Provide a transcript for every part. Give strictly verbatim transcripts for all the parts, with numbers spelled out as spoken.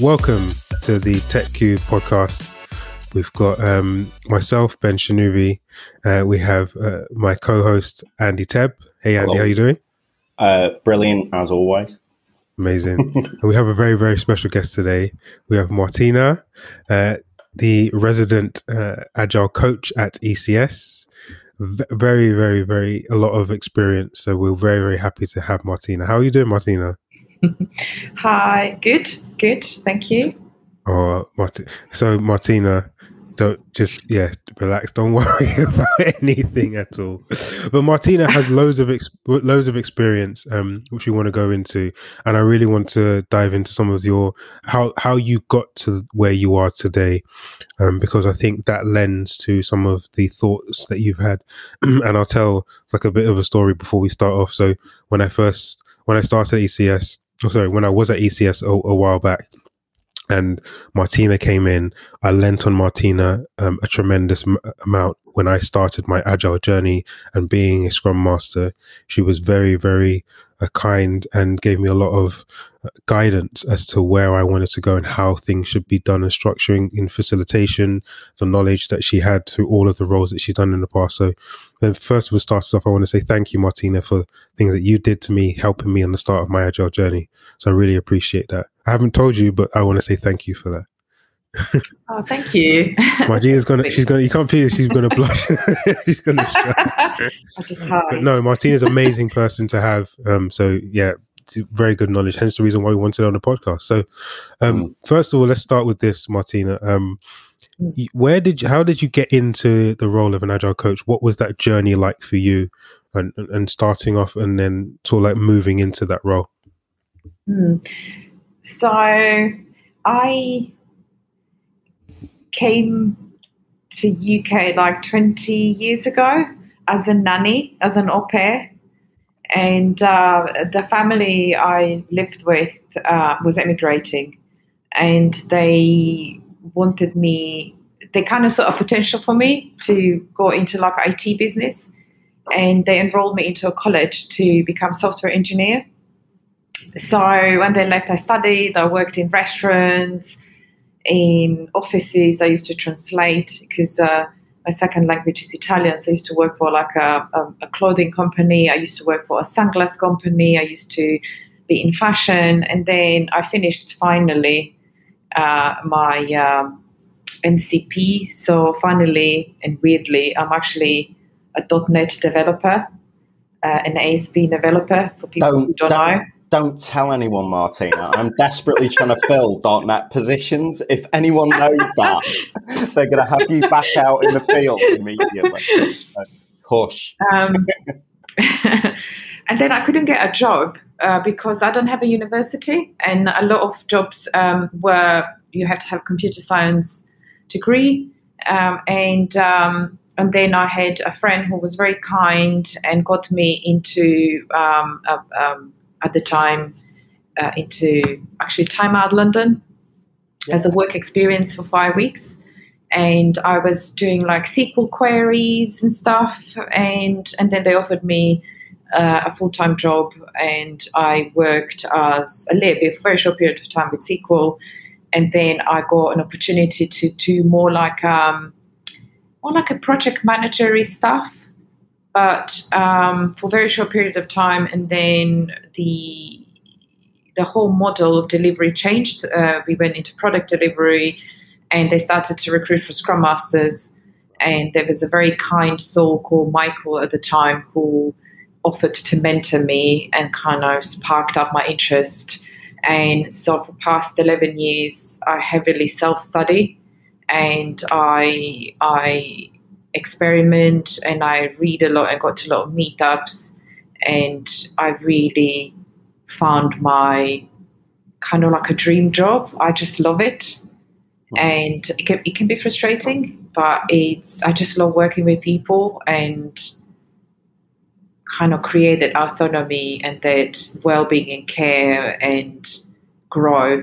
Welcome to the TechQ podcast. We've got um, myself, Ben Shanubi. Uh, we have uh, my co-host, Andy Tebb. Hey, Andy, Hello. How are you doing? Uh, brilliant, as always. Amazing. And we have a very, very special guest today. We have Martina, uh, the resident uh, agile coach at E C S. V- very, very, very, a lot of experience. So we're very, very happy to have Martina. How are you doing, Martina? Hi, good, good, thank you. Oh, Marti- so Martina, don't just, yeah, relax, don't worry about anything at all. But Martina has loads of ex- loads of experience, um, which we want to go into, and I really want to dive into some of your, how, how you got to where you are today, um, because I think that lends to some of the thoughts that you've had, and I'll tell like a bit of a story before we start off. So when I first, when I started E C S, Oh, sorry, when I was at E C S a, a while back and Martina came in, I lent on Martina um, a tremendous m- amount when I started my agile journey and being a Scrum Master. She was very, very uh, kind and gave me a lot of uh, guidance as to where I wanted to go and how things should be done and structuring in facilitation, the knowledge that she had through all of the roles that she's done in the past. So then first of all, starts off, I want to say thank you, Martina, for things that you did to me, helping me on the start of my agile journey. So I really appreciate that. I haven't told you, but I want to say thank you for that. Oh, thank you. Martina's gonna, she's gonna, you can't feel it, she's gonna blush. She's gonna I just hide. But no, Martina's an amazing person to have. Um, so yeah, very good knowledge. Hence the reason why we wanted it on the podcast. So, um, mm. first of all, let's start with this, Martina. Um, where did you, how did you get into the role of an agile coach? What was that journey like for you, and and starting off and then sort of like moving into that role? Mm. So, I. came to U K like twenty years ago as a nanny, as an au pair, and uh, the family I lived with uh, was emigrating, and they wanted me, they kind of saw a potential for me to go into like I T business, and they enrolled me into a college to become software engineer. So when they left, I studied, I worked in restaurants, in offices. I used to translate because uh, my second language is Italian, so I used to work for like a, a, a clothing company, I used to work for a sunglass company, I used to be in fashion, and then I finished finally uh, my um, M C P, so finally and weirdly I'm actually a .dot net developer, uh, an A S P developer for people don't, who don't, don't. know. Don't tell anyone, Martina. I'm desperately trying to fill .dot net positions. If anyone knows that, they're going to have you back out in the field immediately. So, hush. Um, and then I couldn't get a job uh, because I don't have a university, and a lot of jobs um, were you have to have a computer science degree, um, and um, and then I had a friend who was very kind and got me into um, a, um, at the time, uh, into actually Time Out London yeah. as a work experience for five weeks. And I was doing like S Q L queries and stuff. And, and then they offered me uh, a full-time job, and I worked as a lab a very short period of time with S Q L. And then I got an opportunity to do more like, um, more like a project manager-y stuff. But um, for a very short period of time, and then the the whole model of delivery changed. Uh, we went into product delivery, and they started to recruit for Scrum Masters. And there was a very kind soul called Michael at the time who offered to mentor me and kind of sparked up my interest. And so for the past eleven years, I heavily self-study, and I I. experiment, and I read a lot. I got to a lot of meetups, and I really found my kind of like a dream job. I just love it, and it can, it can be frustrating, but it's I just love working with people and kind of create that autonomy and that well-being and care and grow.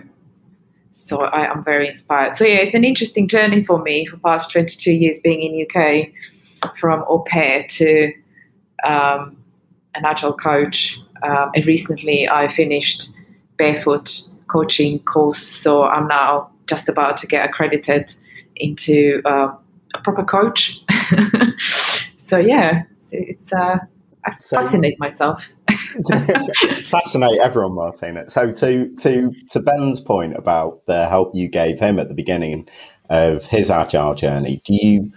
So I am very inspired. So yeah, it's an interesting journey for me for the past twenty-two years being in U K, from au pair to um, an agile coach. Um, and recently I finished barefoot coaching course. So I'm now just about to get accredited into uh, a proper coach. So yeah, it's, it's uh, I so, fascinate myself. Fascinate everyone, Martina. So to to to Ben's point about the help you gave him at the beginning of his agile journey, do you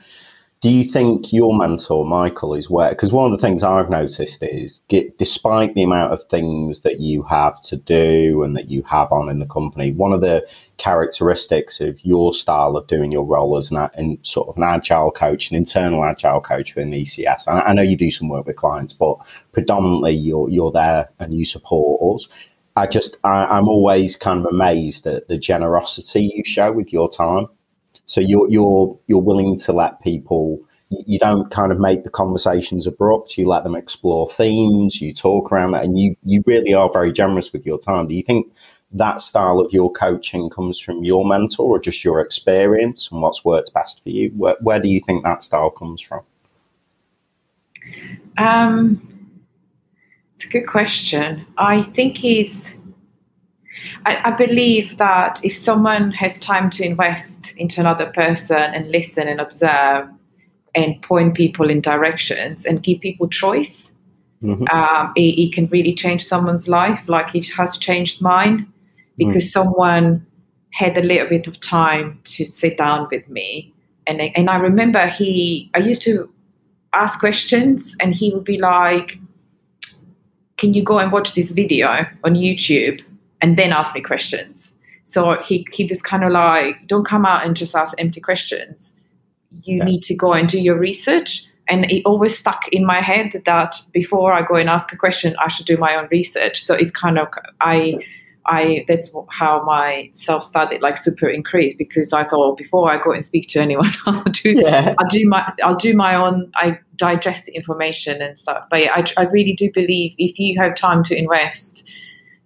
do you think your mentor Michael is where? Because one of the things I've noticed is, get, despite the amount of things that you have to do and that you have on in the company, one of the characteristics of your style of doing your role as an, an sort of an agile coach, an internal agile coach within E C S. And I know you do some work with clients, but predominantly you're you're there and you support us. I just I, I'm always kind of amazed at the generosity you show with your time. So you're you're you're willing to let people, you don't kind of make the conversations abrupt, you let them explore themes, you talk around that, and you you really are very generous with your time. Do you think that style of your coaching comes from your mentor, or just your experience and what's worked best for you? Where, where do you think that style comes from? Um, it's a good question. I think is. I, I believe that if someone has time to invest into another person and listen and observe and point people in directions and give people choice, mm-hmm. um, it, it can really change someone's life. Like it has changed mine, because mm. someone had a little bit of time to sit down with me. And, and I remember he, I used to ask questions and he would be like, can you go and watch this video on YouTube? And then ask me questions. So he, he was kind of like, don't come out and just ask empty questions. You yeah. need to go and do your research. And it always stuck in my head that before I go and ask a question, I should do my own research. So it's kind of, I, I that's how my self-study like super increased, because I thought, before I go and speak to anyone, I'll do, yeah. I'll do my, I'll do my own, I digest the information and stuff. But I, I really do believe if you have time to invest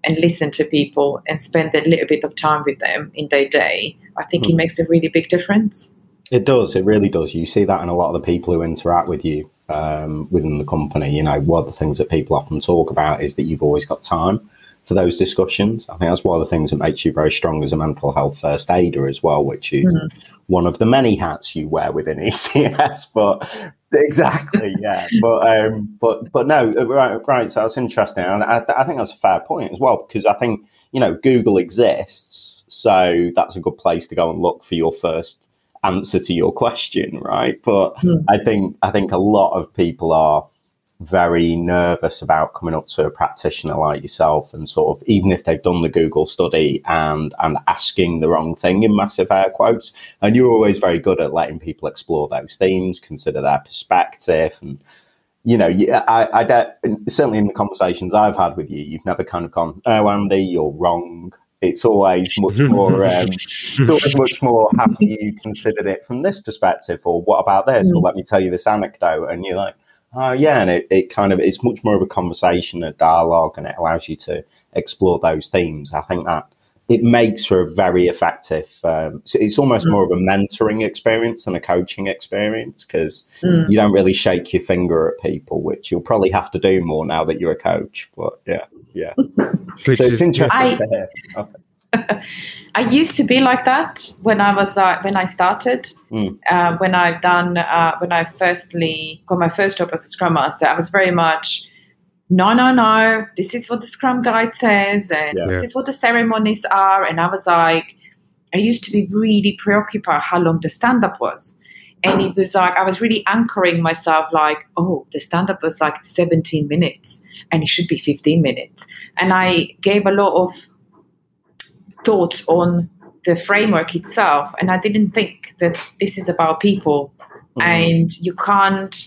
and listen to people and spend a little bit of time with them in their day, I think mm. it makes a really big difference. It does. It really does. You see that in a lot of the people who interact with you um, within the company. You know, one of the things that people often talk about is that you've always got time for those discussions. I think that's one of the things that makes you very strong as a mental health first aider as well, which is mm. one of the many hats you wear within E C S. But exactly, yeah. but um, but but no, right, right. So that's interesting, and I, I think that's a fair point as well, because I think, you know, Google exists, so that's a good place to go and look for your first answer to your question, right? But mm. I think I think a lot of people are very nervous about coming up to a practitioner like yourself, and sort of, even if they've done the Google study, and and asking the wrong thing in massive air quotes. And you're always very good at letting people explore those themes, consider their perspective, and you know, I, I don't, certainly in the conversations I've had with you, you've never kind of gone, "Oh, Andy, you're wrong." It's always much more, um, it's always much more, have you considered it from this perspective, or what about this, or let me tell you this anecdote, and you're like, oh, yeah, and it, it kind of, it's much more of a conversation, a dialogue, and it allows you to explore those themes. I think that it makes for a very effective, um, so it's almost mm. more of a mentoring experience than a coaching experience, because mm. you don't really shake your finger at people, which you'll probably have to do more now that you're a coach. But yeah, yeah. So it's interesting I, to hear. Okay. I used to be like that when I was uh, when I started. Mm. Uh, when I've done uh, when I firstly got my first job as a Scrum Master, I was very much, no, no, no. This is what the Scrum Guide says, and yeah. this yeah. is what the ceremonies are. And I was like, I used to be really preoccupied how long the stand up was, and it was like I was really anchoring myself, like, oh, the stand up was like seventeen minutes, and it should be fifteen minutes. And I gave a lot of thoughts on the framework itself, and I didn't think that this is about people, mm. and you can't,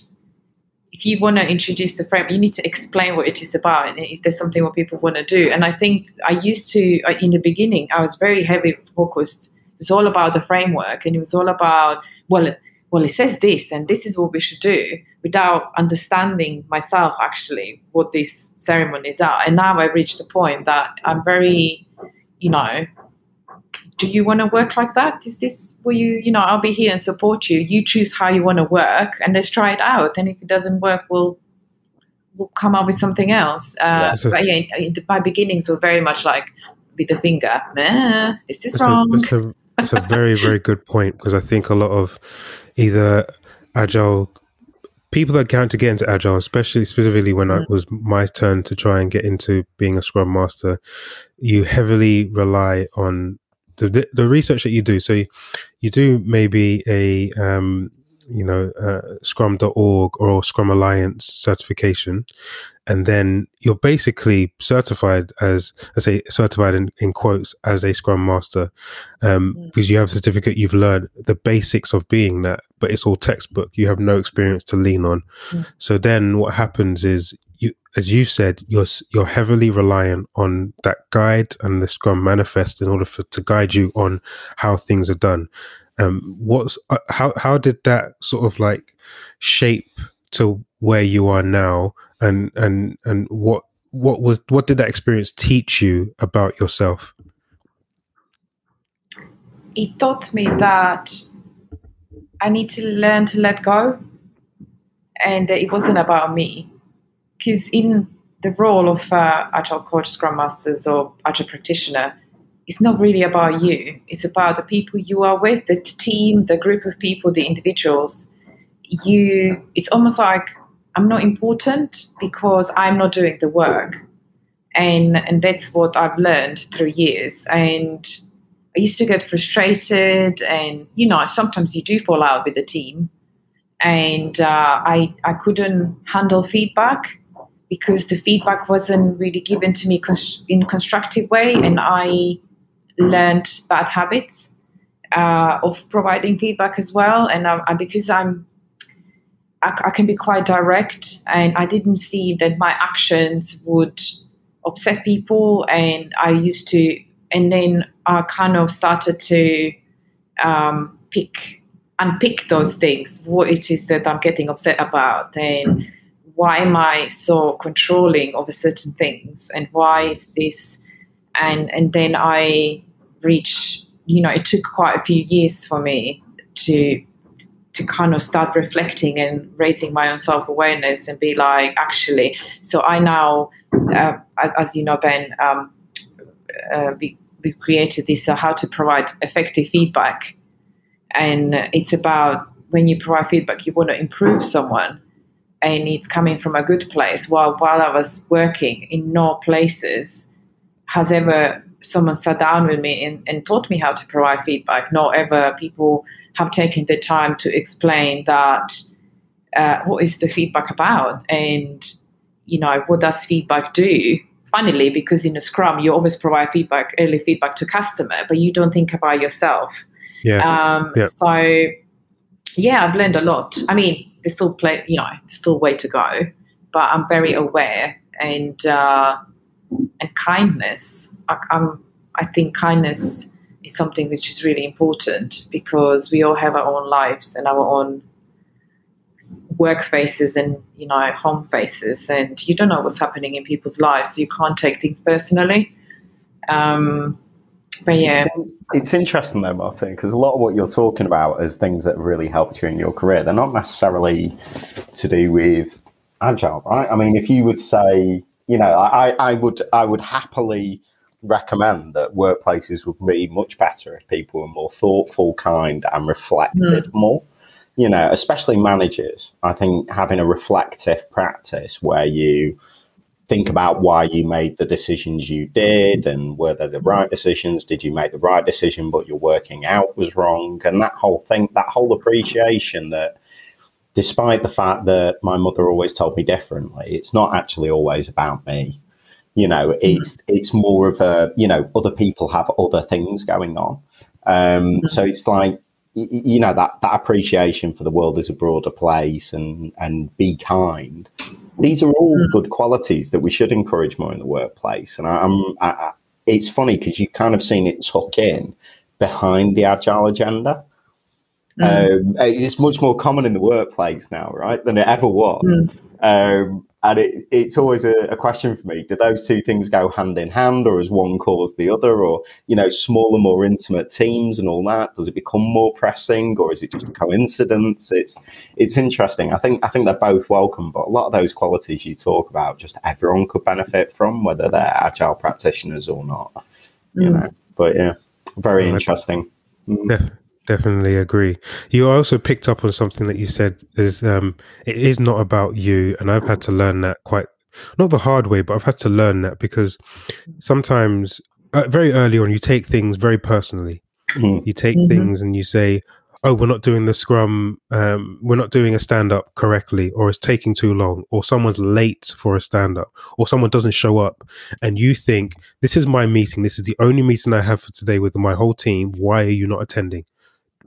if you want to introduce the framework, you need to explain what it is about, and is there something what people want to do. And I think I used to, in the beginning, I was very heavy focused, it was all about the framework, and it was all about, well, well it says this, and this is what we should do, without understanding myself actually what these ceremonies are. And now I reached the point that I'm very, you know, do you want to work like that? Is this, will you, you know, I'll be here and support you. You choose how you want to work, and let's try it out. And if it doesn't work, we'll, we'll come up with something else. Uh, yeah, so but yeah, my beginnings were very much like with the finger, nah, this is that's wrong. A, that's, a, that's a very, very good point, because I think a lot of either Agile, people that count to get into Agile, especially specifically when mm. it was my turn to try and get into being a Scrum Master, you heavily rely on the, the research that you do. So you, you do maybe a, um, you know, uh, Scrum dot org or Scrum Alliance certification, and then you're basically certified as, I say, certified in, in quotes, as a Scrum Master, um, mm. because you have a certificate, you've learned the basics of being that, but it's all textbook. You have no experience to lean on. Mm. So then what happens is, you, as you said, you're you're heavily reliant on that guide and the Scrum manifest in order for, to guide you on how things are done. Um, what's uh, how how did that sort of like shape to where you are now, and and and what what was what did that experience teach you about yourself? It taught me that I need to learn to let go, and it wasn't about me, because in the role of uh, Agile coach, Scrum Masters, or Agile practitioner, it's not really about you. It's about the people you are with, the team, the group of people, the individuals. You, it's almost like I'm not important because I'm not doing the work. And and that's what I've learned through years. And I used to get frustrated, and, you know, sometimes you do fall out with the team. And uh, I, I couldn't handle feedback, because the feedback wasn't really given to me const- in a constructive way, and I learned bad habits uh, of providing feedback as well. And I, I, because I'm, I, I can be quite direct, and I didn't see that my actions would upset people. And I used to, and then I kind of started to um, pick, unpick those things, what it is that I'm getting upset about, and why am I so controlling over certain things, and why is this? And and then I reach, you know, it took quite a few years for me to to kind of start reflecting and raising my own self-awareness and be like, actually, so I now, uh, as, as you know, Ben, um, uh, we, we created this, uh, how to provide effective feedback. And it's about when you provide feedback, you want to improve someone, and it's coming from a good place. While while I was working, in no places has ever someone sat down with me and, and taught me how to provide feedback. Nor ever people have taken the time to explain that uh, what is the feedback about, and, you know, what does feedback do? Funnily, because in a Scrum you always provide feedback, early feedback to customer, but you don't think about yourself. Yeah. Um, yeah. So yeah, I've learned a lot. I mean, there's still play, you know, there's still way to go, but I'm very aware, and uh, and kindness. I, I'm, I think kindness is something which is really important, because we all have our own lives and our own work faces, and, you know, home faces, and you don't know what's happening in people's lives, so you can't take things personally. Um, but yeah. It's interesting though, Martin, because a lot of what you're talking about is things that really helped you in your career. They're not necessarily to do with Agile, right? I mean, if you would say, you know, I, I would I would happily recommend that workplaces would be much better if people were more thoughtful, kind, and reflected mm. more. You know, especially managers. I think having a reflective practice where you think about why you made the decisions you did, and were they the right decisions? Did you make the right decision, but your working out was wrong? And that whole thing, that whole appreciation that, despite the fact that my mother always told me differently, it's not actually always about me. You know, it's it's more of a, you know, other people have other things going on. Um, so it's like, you know, that, that appreciation for the world as a broader place, and, and be kind. These are all good qualities that we should encourage more in the workplace. And I, I'm, I, it's funny because you've kind of seen it tuck in behind the Agile agenda. Mm. Um, it's much more common in the workplace now, right, than it ever was. Mm. Um, and it, it's always a, a question for me, do those two things go hand in hand, or is one cause the other? Or, you know, smaller, more intimate teams and all that, does it become more pressing, or is it just a coincidence? It's it's interesting. I think I think they're both welcome, but a lot of those qualities you talk about, just everyone could benefit from, whether they're Agile practitioners or not. you know. But yeah, very right. interesting. Def- definitely agree. You also picked up on something that you said is um, it is not about you, and I've had to learn that quite not the hard way, but I've had to learn that because sometimes uh, very early on you take things very personally. Mm-hmm. You take mm-hmm. things and you say, oh, we're not doing the scrum, um, we're not doing a stand-up correctly, or it's taking too long, or someone's late for a stand-up, or someone doesn't show up. And you think, this is my meeting, this is the only meeting I have for today with my whole team, why are you not attending?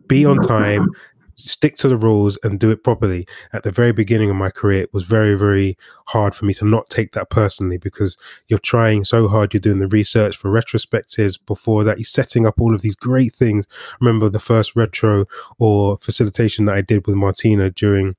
Be on time, stick to the rules, and do it properly. At the very beginning of my career, it was very, very hard for me to not take that personally, because you're trying so hard, you're doing the research for retrospectives before that, you're setting up all of these great things. I remember the first retro or facilitation that I did with Martina during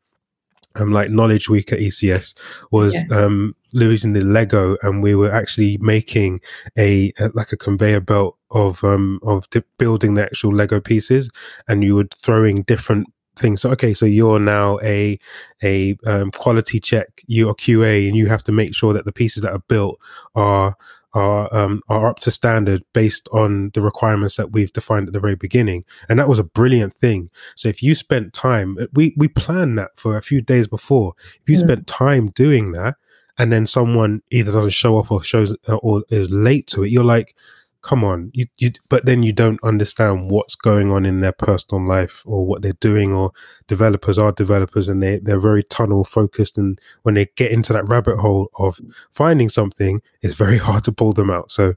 um, like Knowledge Week at E C S was yeah. um, losing the Lego, and we were actually making a, a like a conveyor belt of um of di- building the actual Lego pieces, and you were throwing different things. So okay, so you're now a a um, quality check, you're Q A, and you have to make sure that the pieces that are built are are um are up to standard based on the requirements that we've defined at the very beginning. And that was a brilliant thing. So if you spent time, we we planned that for a few days before. If you mm. spent time doing that, and then someone either doesn't show up or shows or is late to it, you're like, come on. You, you, but then you don't understand what's going on in their personal life or what they're doing. Or developers are developers, and they, they're very tunnel focused. And when they get into that rabbit hole of finding something, it's very hard to pull them out. So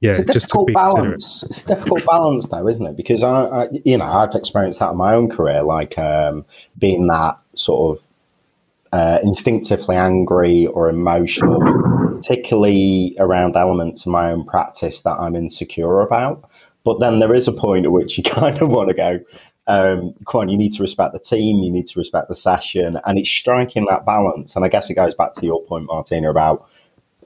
yeah, it's a difficult just balance. It's a difficult balance though, isn't it? Because I, I, you know, I've experienced that in my own career, like um, being that sort of uh, instinctively angry or emotional, particularly around elements of my own practice that I'm insecure about. But then there is a point at which you kind of want to go, um, come on, you need to respect the team, you need to respect the session, and it's striking that balance. And I guess it goes back to your point, Martina, about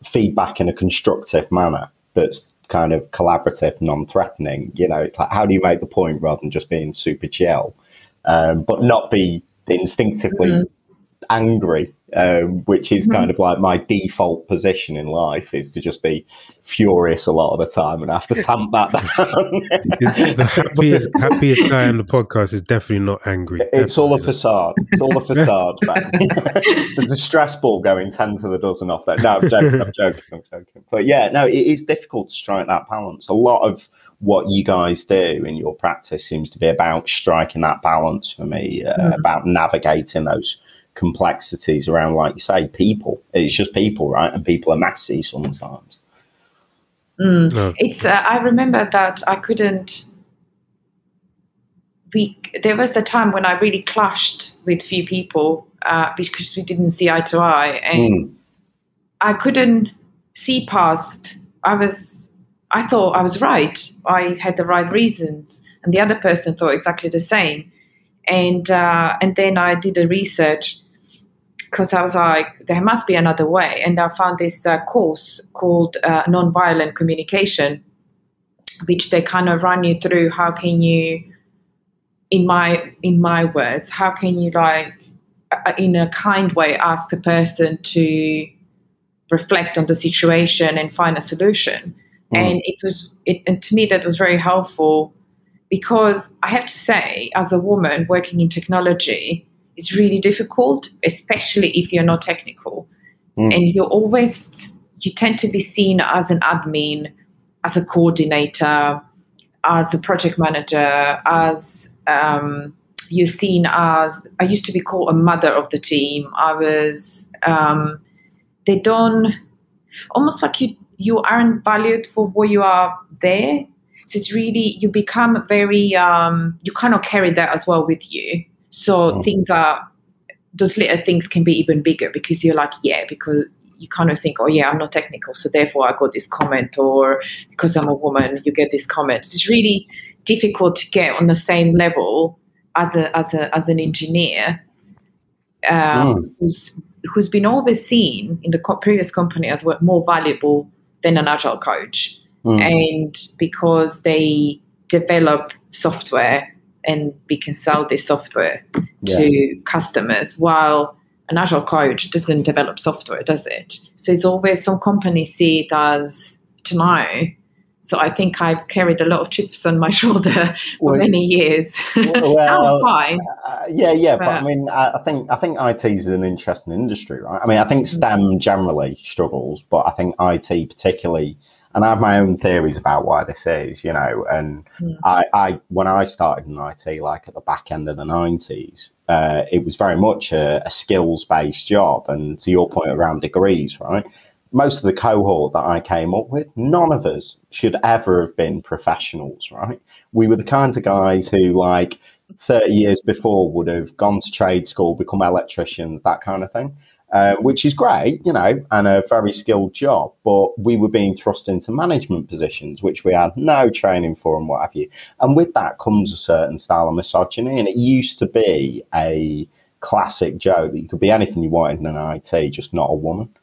feedback in a constructive manner that's kind of collaborative, non-threatening. You know, it's like, how do you make the point rather than just being super chill, um, but not be instinctively mm-hmm. angry, um, which is kind of like my default position in life, is to just be furious a lot of the time, and I have to tamp that down. The happiest, happiest guy on the podcast is definitely not angry. It's definitely all a facade. It's all a facade, man. There's a stress ball going ten to the dozen off there. No, I'm joking. I'm joking. I'm joking. But yeah, no, it is difficult to strike that balance. A lot of what you guys do in your practice seems to be about striking that balance for me, uh, mm. about navigating those complexities around, like you say, people. It's just people, right? And people are messy sometimes. Mm. No. It's. Uh, I remember that I couldn't. We there was a time when I really clashed with few people uh, because we didn't see eye to eye, and mm. I couldn't see past. I was. I thought I was right. I had the right reasons, and the other person thought exactly the same. And uh, and then I did a research, because I was like, there must be another way. And I found this uh, course called uh, Nonviolent Communication, which they kind of run you through. How can you, in my in my words, how can you, like, in a kind way, ask the person to reflect on the situation and find a solution? Mm. And it was, it, and to me, that was very helpful. Because I have to say, as a woman working in technology, it's really difficult, especially if you're not technical. Mm. And you're always, you tend to be seen as an admin, as a coordinator, as a project manager, as um, you're seen as, I used to be called a mother of the team. I was, um, they don't, almost like you, you aren't valued for what you are there. So it's really, you become very, um, you cannot carry that as well with you. So oh. things are, those little things can be even bigger, because you're like, yeah, because you kind of think, oh yeah, I'm not technical, so therefore I got this comment, or because I'm a woman, you get this comment. So it's really difficult to get on the same level as a as a as an engineer um, oh. who's who's been always seen in the co- previous company as more valuable than an agile coach. Mm. And because they develop software and we can sell this software yeah. to customers, while an agile coach doesn't develop software, does it? So it's always, some companies see it as, to know, So I think I've carried a lot of chips on my shoulder for well, many years. Well, now I'm fine. Uh, yeah, yeah, but, but I mean, I think I think I T is an interesting industry, right? I mean, I think STEM generally struggles, but I think I T particularly. And I have my own theories about why this is, you know, and mm. I, I, when I started in I T, like at the back end of the nineties, uh, it was very much a, a skills-based job. And to your point around degrees, right, most of the cohort that I came up with, none of us should ever have been professionals, right? We were the kinds of guys who, like, thirty years before would have gone to trade school, become electricians, that kind of thing. Uh, which is great, you know, and a very skilled job, but we were being thrust into management positions, which we had no training for and what have you. And with that comes a certain style of misogyny. And it used to be a classic joke that you could be anything you wanted in an I T, just not a woman.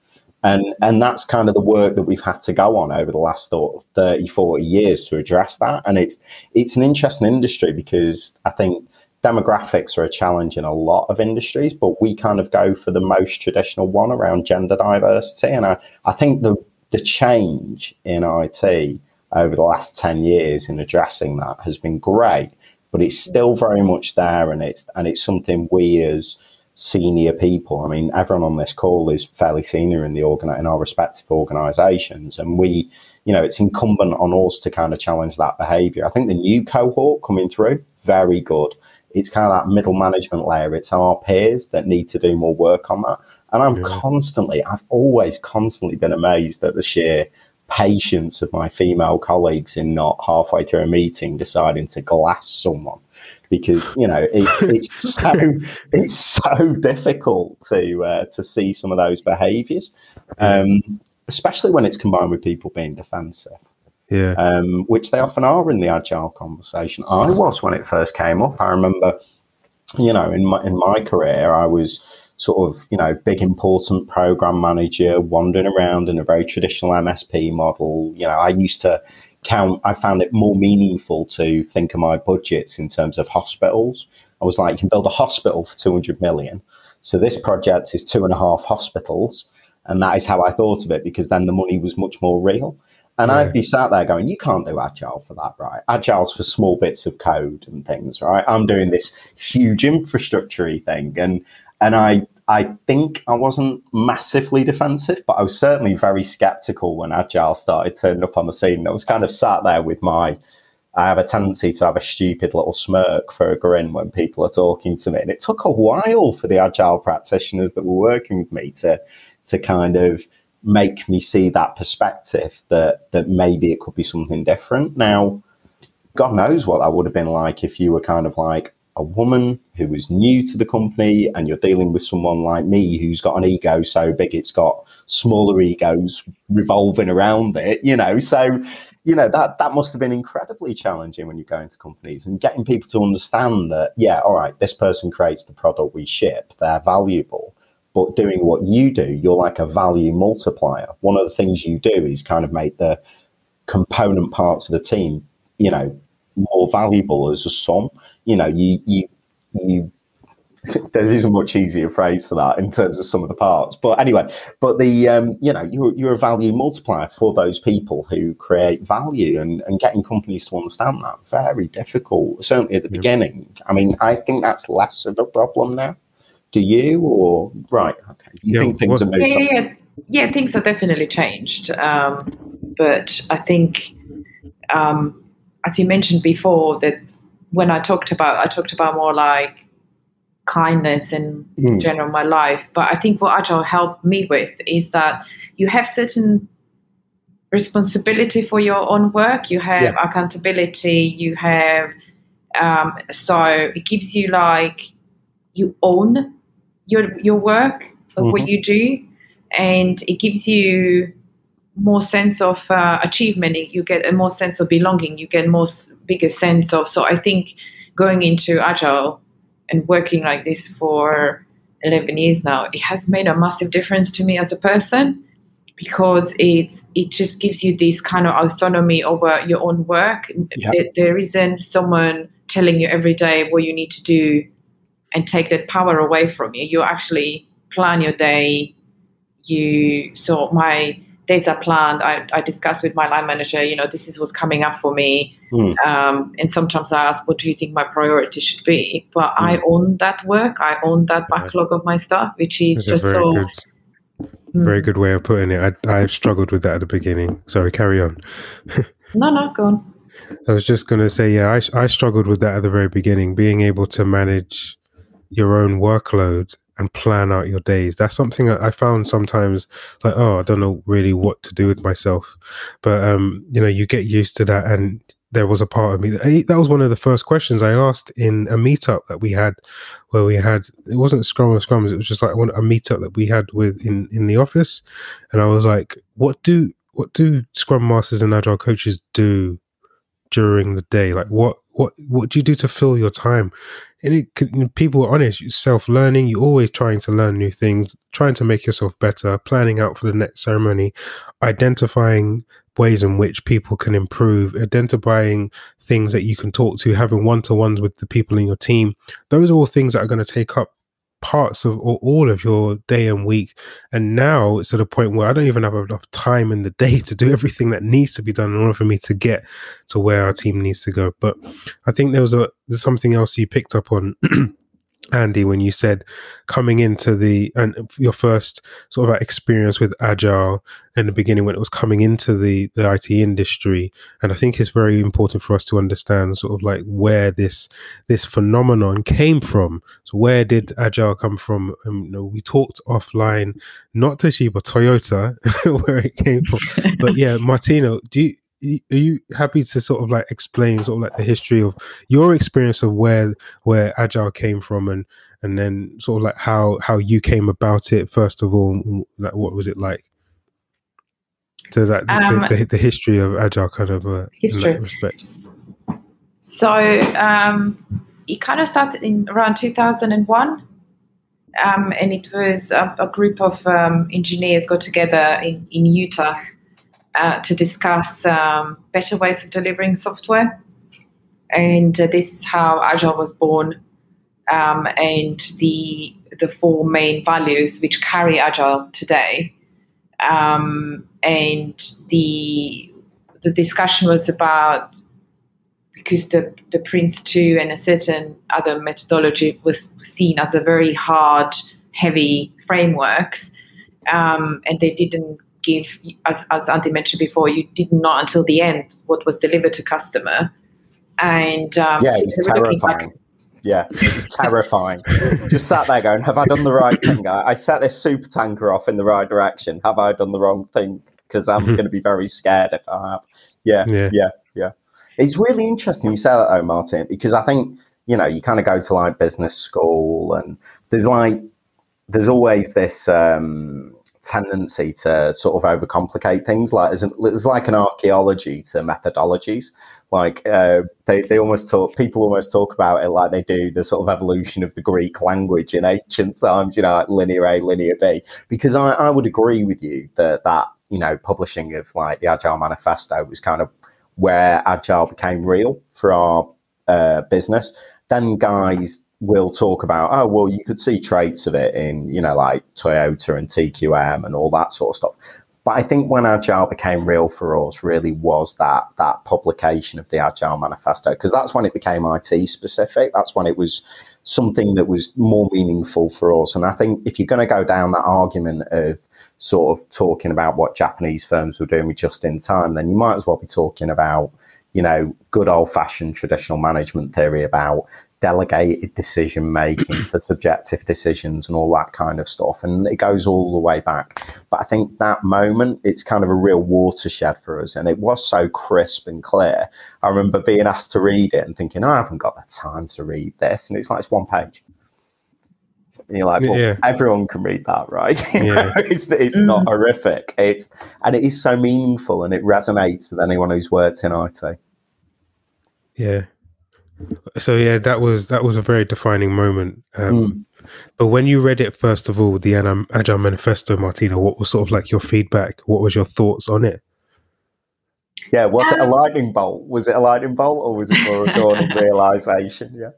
And and that's kind of the work that we've had to go on over the last thirty, forty years to address that. And it's it's an interesting industry because I think demographics are a challenge in a lot of industries, but we kind of go for the most traditional one around gender diversity. And I, I think the, the change in I T over the last ten years in addressing that has been great, but it's still very much there. And it's, and it's something we as senior people, I mean, everyone on this call is fairly senior in the organ in our respective organizations. And we, you know, it's incumbent on us to kind of challenge that behavior. I think the new cohort coming through, very good. It's kind of that middle management layer. It's our peers that need to do more work on that. And I'm yeah. constantly, I've always constantly been amazed at the sheer patience of my female colleagues in not halfway through a meeting deciding to glass someone. Because, you know, it, it's so it's so difficult to uh, to see some of those behaviours, um, especially when it's combined with people being defensive. Yeah, um, which they often are in the agile conversation. I was when it first came up. I remember, you know, in my in my career, I was sort of, you know, big important program manager wandering around in a very traditional M S P model. You know, I used to count. I found it more meaningful to think of my budgets in terms of hospitals. I was like, you can build a hospital for two hundred million. So this project is two and a half hospitals, and that is how I thought of it because then the money was much more real. And yeah. I'd be sat there going, you can't do Agile for that, right? Agile's for small bits of code and things, right? I'm doing this huge infrastructure-y thing. And and I I think I wasn't massively defensive, but I was certainly very skeptical when Agile started turning up on the scene. I was kind of sat there with my, I have a tendency to have a stupid little smirk for a grin when people are talking to me. And it took a while for the Agile practitioners that were working with me to to kind of make me see that perspective that that maybe it could be something different. Now, God knows what that would have been like if you were kind of like a woman who was new to the company and you're dealing with someone like me who's got an ego so big it's got smaller egos revolving around it, you know. So, you know, that that must have been incredibly challenging when you go into companies and getting people to understand that, yeah, all right, this person creates the product we ship, they're valuable. But doing what you do, you're like a value multiplier. One of the things you do is kind of make the component parts of the team, you know, more valuable as a sum. You know, you you you. There isn't much easier phrase for that in terms of some of the parts. But anyway, but the um, you know, you're you're a value multiplier for those people who create value, and and getting companies to understand that, very difficult. Certainly at the yeah. beginning. I mean, I think that's less of a problem now. To you or right? Okay, you yeah, think things what, are moving? Yeah, yeah, yeah, things have definitely changed. Um, but I think, um, as you mentioned before, that when I talked about, I talked about more like kindness in mm. general in my life. But I think what Agile helped me with is that you have certain responsibility for your own work. You have yeah. accountability. You have um, so it gives you like you own your your work of mm-hmm. what you do, and it gives you more sense of uh, achievement. You get a more sense of belonging. You get more bigger sense of. So I think going into Agile and working like this for eleven years now, it has made a massive difference to me as a person because it's it just gives you this kind of autonomy over your own work. Yep. There, there isn't someone telling you every day what you need to do and take that power away from you. You actually plan your day. You so my days are planned. I, I discuss with my line manager, you know, this is what's coming up for me. Mm. Um, and sometimes I ask, what do you think my priority should be? But mm. I own that work. I own that backlog of my stuff, which is That's just so... Good. Very good way of putting it. I I struggled with that at the beginning. Sorry, carry on. No, no, go on. I was just going to say, yeah, I I struggled with that at the very beginning, being able to manage your own workload and plan out your days. That's something I found sometimes, like, oh, I don't know really what to do with myself. But, um, you know, you get used to that. And there was a part of me, that, that was one of the first questions I asked in a meetup that we had, where we had, it wasn't Scrum or Scrums, it was just like one, a meetup that we had with in, in the office. And I was like, what do what do Scrum Masters and Agile coaches do during the day? Like, what what what do you do to fill your time? And it could, people were honest, you're self-learning, you're always trying to learn new things, trying to make yourself better, planning out for the next ceremony, identifying ways in which people can improve, identifying things that you can talk to, having one-to-ones with the people in your team. Those are all things that are going to take up parts of or all of your day and week. And now it's at a point where I don't even have enough time in the day to do everything that needs to be done in order for me to get to where our team needs to go. But I think there was a there's something else you picked up on, Andy, when you said coming into the and your first sort of experience with Agile in the beginning, when it was coming into the the I T industry. And I think it's very important for us to understand sort of like where this this phenomenon came from. So where did Agile come from? And, you know, we talked offline, not Toshiba, Toyota, where it came from. But yeah, Martina, do you Are you happy to sort of like explain sort of like the history of your experience of where where Agile came from, and and then sort of like how how you came about it first of all, like what was it like? So that um, the, the, the history of Agile kind of uh, history. In that respect. So um, it kind of started in around two thousand one. Um, and it was a, a group of um, engineers got together in, in Utah. Uh, to discuss um, better ways of delivering software. And uh, this is how Agile was born, um, and the the four main values which carry Agile today. Um, and the the discussion was about, because the, the Prince two and a certain other methodology was seen as a very hard, heavy frameworks, um, and they didn't give, as, as Andy mentioned before, you did not until the end what was delivered to customer. And um, yeah, it was terrifying. Like... Yeah, it was terrifying. Just sat there going, have I done the right thing? I, I set this super tanker off in the right direction. Have I done the wrong thing? Because I'm going to be very scared if I have. Yeah, yeah, yeah, yeah. It's really interesting you say that though, Martin, because I think, you know, you kind of go to like business school and there's like, there's always this... Um, tendency to sort of overcomplicate things. Like there's, an, there's like an archaeology to methodologies. Like uh, they, they almost talk, people almost talk about it like they do the sort of evolution of the Greek language in ancient times, you know, like linear A, linear B, because I, I would agree with you that that, you know, publishing of like the Agile Manifesto was kind of where Agile became real for our uh, business. Then guys will talk about, oh, well, you could see traits of it in, you know, like Toyota and T Q M and all that sort of stuff. But I think when Agile became real for us really was that that publication of the Agile Manifesto, because that's when it became I T specific. That's when it was something that was more meaningful for us. And I think if you're going to go down that argument of sort of talking about what Japanese firms were doing with just in time, then you might as well be talking about, you know, good old-fashioned traditional management theory about delegated decision making for subjective decisions and all that kind of stuff, and it goes all the way back. But I think that moment, it's kind of a real watershed for us, and it was so crisp and clear. I remember being asked to read it and thinking, I haven't got the time to read this, and it's like, it's one page, and you're like, well, yeah, everyone can read that, right? You yeah. know, it's, it's mm. not horrific. It's, and it is so meaningful, and it resonates with anyone who's worked in I T. Yeah. So yeah, that was that was a very defining moment. Um, mm. But when you read it, first of all, the Agile Manifesto, Martina, what was sort of like your feedback? What was your thoughts on it? Yeah, was um, it a lightning bolt? Was it a lightning bolt, or was it more a dawning realization? Yeah.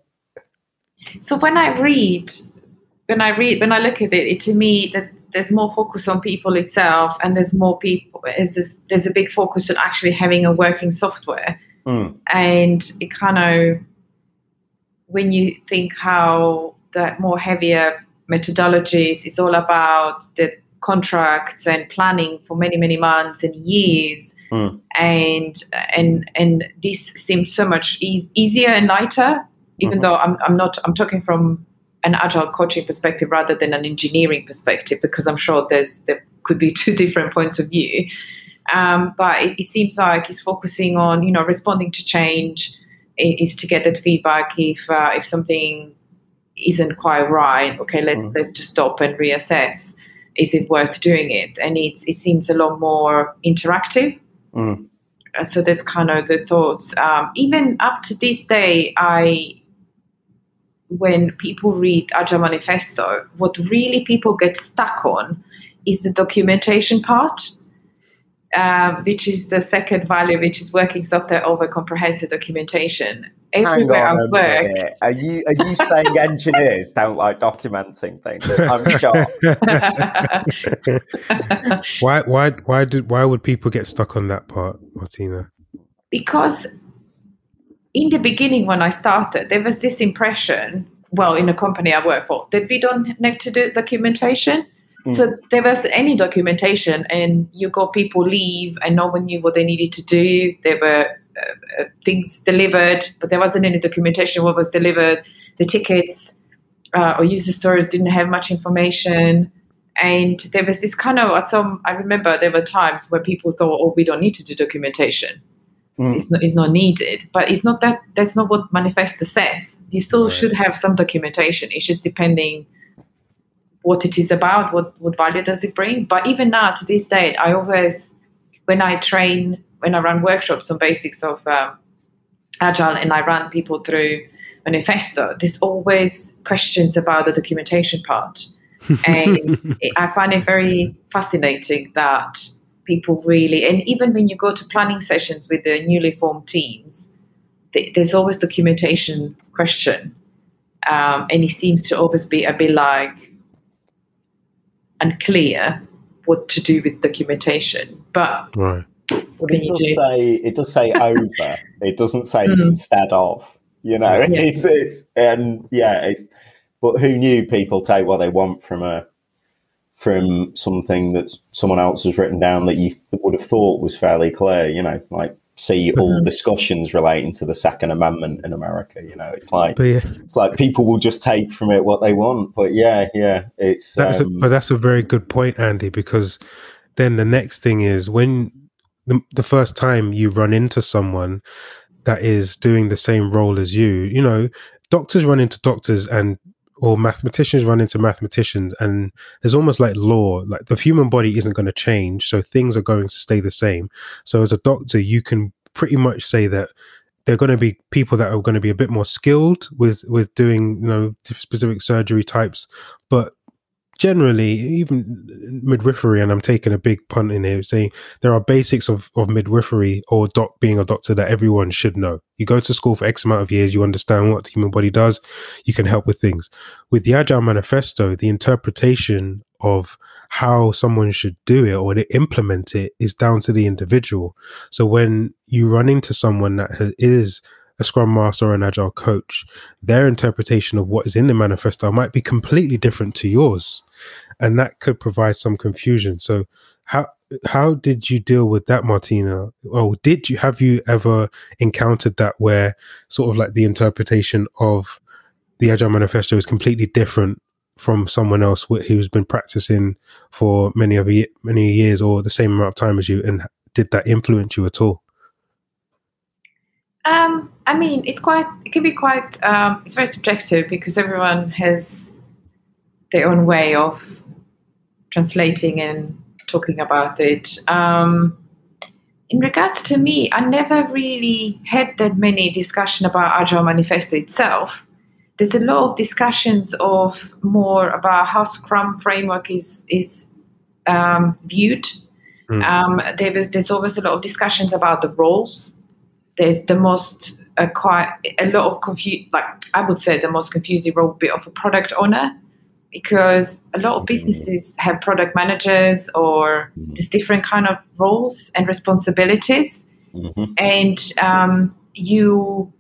So when I read, when I read, when I look at it, it to me that there's more focus on people itself, and there's more people. There's, there's a big focus on actually having a working software, mm. and it kind of when you think how that more heavier methodologies is all about the contracts and planning for many many months and years, mm. and and and this seemed so much e- easier and lighter. Even mm-hmm. though I'm I'm not I'm talking from an agile coaching perspective rather than an engineering perspective, because I'm sure there's there could be two different points of view. Um, but it, it seems like it's focusing on, you know, responding to change, is to get that feedback if uh, if something isn't quite right. Okay, let's mm-hmm. let's just stop and reassess. Is it worth doing it? And it's it seems a lot more interactive. Mm-hmm. So that's kind of the thoughts. Um, even up to this day, I. when people read Agile Manifesto, what really people get stuck on is the documentation part, uh, which is the second value, which is working software over comprehensive documentation. Everywhere I've worked. Are you, are you saying engineers don't like documenting things? I'm shocked. why, why, why, did, why would people get stuck on that part, Martina? Because in the beginning, when I started, there was this impression, well, in a company I work for, that we don't need to do documentation. Mm. So there was any documentation, and you got people leave, and no one knew what they needed to do. There were uh, things delivered, but there wasn't any documentation what was delivered. The tickets uh, or user stories didn't have much information. And there was this kind of, at some, I remember there were times where people thought, oh, we don't need to do documentation. Mm. It's not, it's not needed, but it's not that that's not what Manifesto says. You still right. should have some documentation. It's just depending what it is about, what, what value does it bring. But even now, to this day, I always, when I train, when I run workshops on basics of uh, Agile and I run people through Manifesto, there's always questions about the documentation part. And it, I find it very fascinating that people really, and even when you go to planning sessions with the newly formed teams, th- there's always documentation question, um, and it seems to always be a bit like unclear what to do with documentation. But right. what can it you does do? Say, it does say over. It doesn't say mm-hmm. instead of. You know, yeah. it's it's um, yeah. It's, but who knew people take what they want from a. from something that someone else has written down that you th- would have thought was fairly clear, you know, like see all discussions relating to the Second Amendment in America, you know, it's like yeah. it's like people will just take from it what they want. But yeah, yeah, it's... That's um, a, but that's a very good point, Andy, because then the next thing is when the, the first time you run into someone that is doing the same role as you, you know, doctors run into doctors and or mathematicians run into mathematicians, and there's almost like law, like the human body isn't going to change, so things are going to stay the same. So as a doctor, you can pretty much say that there are going to be people that are going to be a bit more skilled with, with doing, you know, specific surgery types, but generally, even midwifery, and I'm taking a big punt in here, saying there are basics of, of midwifery or doc being a doctor that everyone should know. You go to school for X amount of years, you understand what the human body does, you can help with things. With the Agile Manifesto, the interpretation of how someone should do it or to implement it is down to the individual. So when you run into someone that is a Scrum Master or an Agile coach, their interpretation of what is in the manifesto might be completely different to yours. And that could provide some confusion. So how how did you deal with that, Martina? Or did you have you ever encountered that where sort of like the interpretation of the Agile Manifesto is completely different from someone else who's been practicing for many of many years or the same amount of time as you, and did that influence you at all? Um, I mean, it's quite. It can be quite. Um, it's very subjective because everyone has their own way of translating and talking about it. Um, in regards to me, I never really had that many discussion about Agile Manifesto itself. There's a lot of discussions of more about how Scrum framework is is um, viewed. Mm. Um, there was there's always a lot of discussions about the roles. There's the most uh, quite a lot of confu- like I would say the most confusing role bit of a product owner, because a lot of businesses have product managers or these different kind of roles and responsibilities. Mm-hmm. And um, you,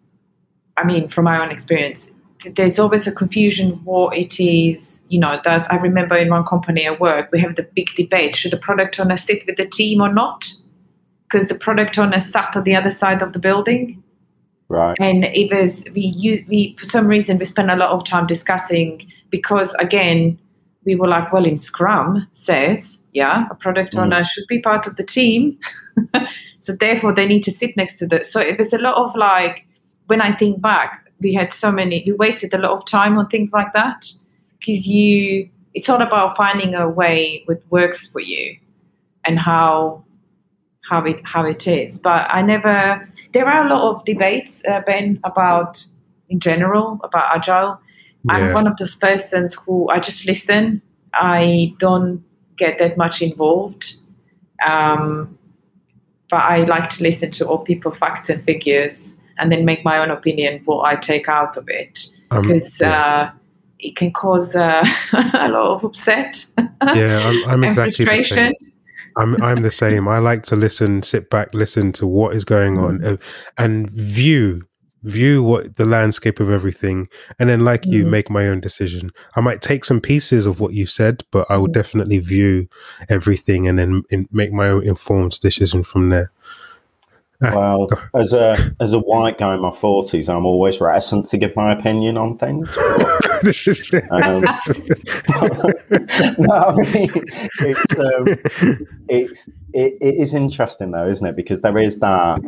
I mean, from my own experience, there's always a confusion what it is, you know, does, I remember in one company I work, we have the big debate, should the product owner sit with the team or not? Because the product owner sat on the other side of the building. Right. And it was, we, use, we for some reason, we spent a lot of time discussing because, again, we were like, well, in Scrum says, yeah, a product mm. owner should be part of the team. So therefore, they need to sit next to the, so it was a lot of like, when I think back, we had so many, we wasted a lot of time on things like that because you, it's all about finding a way that works for you and how how it how it is. But I never, there are a lot of debates, uh, Ben, about, in general, about Agile. Yeah. I'm one of those persons who, I just listen. I don't get that much involved. Um, but I like to listen to all people, facts and figures, and then make my own opinion what I take out of it, because um, yeah. uh, it can cause uh, a lot of upset. Yeah, I'm, I'm exactly the same. I'm I'm the same. I like to listen, sit back, listen to what is going on, uh, and view view what the landscape of everything, and then, like mm. you, make my own decision. I might take some pieces of what you said, but I will mm. definitely view everything and then in, make my own informed decision from there. Well, as a as a white guy in my forties, I'm always reticent to give my opinion on things. um, no, I mean, it's, um, it's it, it is interesting though, isn't it? Because there is that.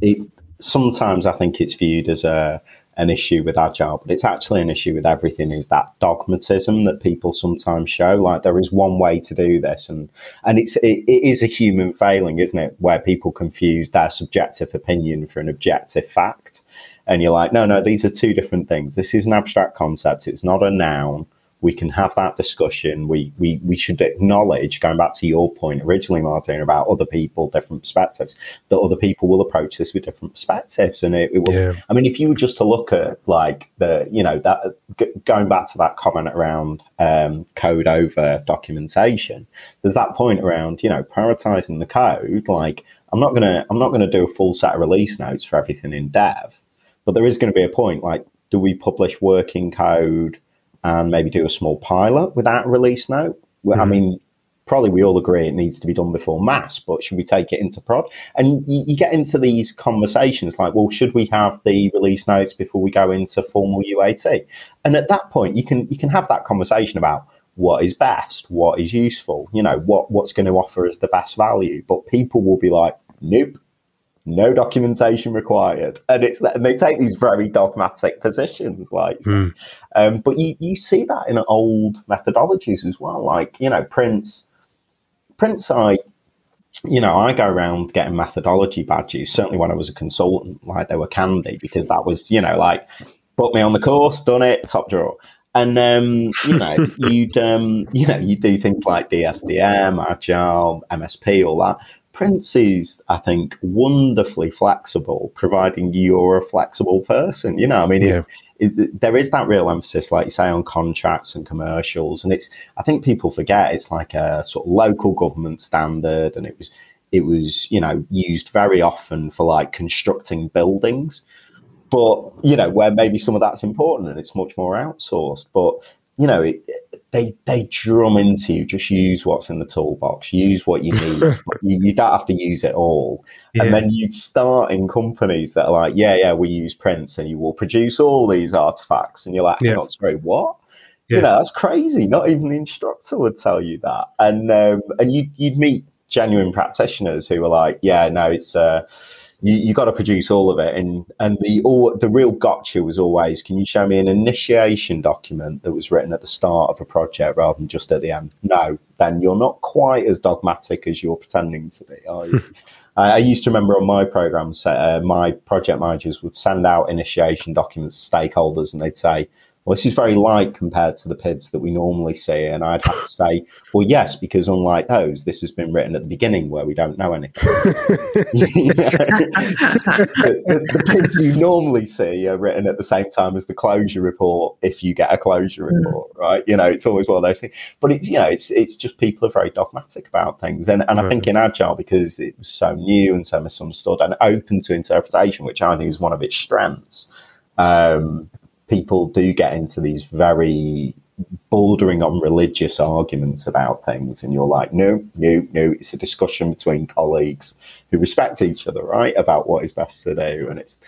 It's sometimes I think it's viewed as a an issue with Agile, but it's actually an issue with everything. Is that dogmatism that people sometimes show? Like there is one way to do this, and and it's it, it is a human failing, isn't it? Where people confuse their subjective opinion for an objective fact. And you're like, no, no, these are two different things. This is an abstract concept. It's not a noun. We can have that discussion. We we we should acknowledge, going back to your point originally, Martina, about other people, different perspectives, that other people will approach this with different perspectives. And it, it will, yeah. I mean, if you were just to look at like the, you know, that g- going back to that comment around um, code over documentation, there's that point around, you know, prioritizing the code. Like I'm not gonna I'm not gonna do a full set of release notes for everything in dev. But there is going to be a point, like, do we publish working code and maybe do a small pilot without a release note? Well, mm-hmm. I mean, probably we all agree it needs to be done before mass, but should we take it into prod? And you, you get into these conversations like, well, should we have the release notes before we go into formal U A T? And at that point, you can you can have that conversation about what is best, what is useful, you know, what what's going to offer us the best value. But people will be like, nope. No documentation required, and it's and they take these very dogmatic positions. Like, mm. um, but you, you see that in old methodologies as well. Like, you know, Prince, Prince, I, you know, I go around getting methodology badges. Certainly, when I was a consultant, like they were candy because that was, you know, like put me on the course, done it, top drawer. And um, you know, you'd um, you know, you do things like D S D M, Agile, M S P, all that. Prince is, I think, wonderfully flexible, providing you're a flexible person. You know, I mean, yeah. it, it, there is that real emphasis, like you say, on contracts and commercials, and it's. I think people forget it's like a sort of local government standard, and it was, it was, you know, used very often for like constructing buildings, but you know, where maybe some of that's important and it's much more outsourced, but. You know, it, they they drum into you. Just use what's in the toolbox. Use what you need. you, you don't have to use it all. Yeah. And then you start in companies that are like, yeah, yeah, we use Prince, and you will produce all these artifacts. And you're like, yeah. That's great. What? Yeah. You know, that's crazy. Not even the instructor would tell you that. And um, and you you'd meet genuine practitioners who were like, yeah, no, it's. Uh, You, you got to produce all of it, and and the all, the real gotcha was always, can you show me an initiation document that was written at the start of a project rather than just at the end? No, then you're not quite as dogmatic as you're pretending to be, are you? I, I used to remember on my programs, uh, my project managers would send out initiation documents to stakeholders, and they'd say, well, this is very light compared to the P I Ds that we normally see. And I'd have to say, well, yes, because unlike those, this has been written at the beginning where we don't know anything. the, the, the P I Ds you normally see are written at the same time as the closure report, if you get a closure mm. report, right? You know, it's always one of those things. But it's, you know, it's it's just people are very dogmatic about things. And, and I mm. think in Agile, because it was so new and so misunderstood and open to interpretation, which I think is one of its strengths, um, people do get into these very bordering on religious arguments about things, and you're like, no, no, no, it's a discussion between colleagues who respect each other, right, about what is best to do. And it's